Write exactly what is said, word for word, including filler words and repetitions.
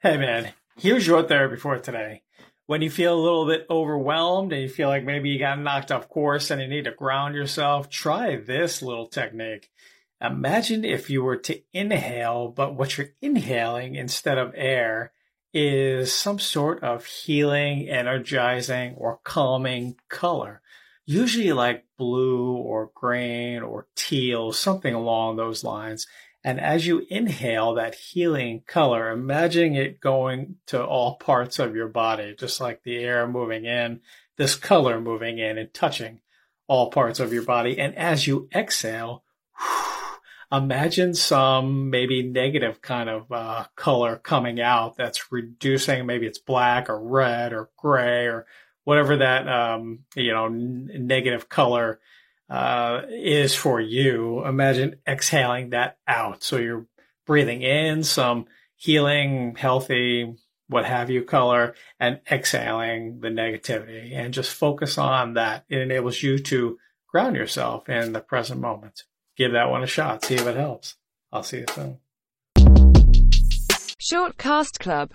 Hey, man, here's your therapy for today. When you feel a little bit overwhelmed and you feel like maybe you got knocked off course and you need to ground yourself, try this little technique. Imagine if you were to inhale, but what you're inhaling instead of air is some sort of healing, energizing, or calming color, usually like blue or green or teal, something along those lines. And as you inhale that healing color, imagine it going to all parts of your body, just like the air moving in, this color moving in and touching all parts of your body. And as you exhale, imagine some maybe negative kind of uh, color coming out that's reducing. Maybe it's black or red or gray or whatever that um, you know n- negative color uh, is for you. Imagine exhaling that out. So you're breathing in some healing, healthy, what have you color, and exhaling the negativity. And just focus on that. It enables you to ground yourself in the present moment. Give that one a shot. See if it helps. I'll see you soon. Shortcast Club.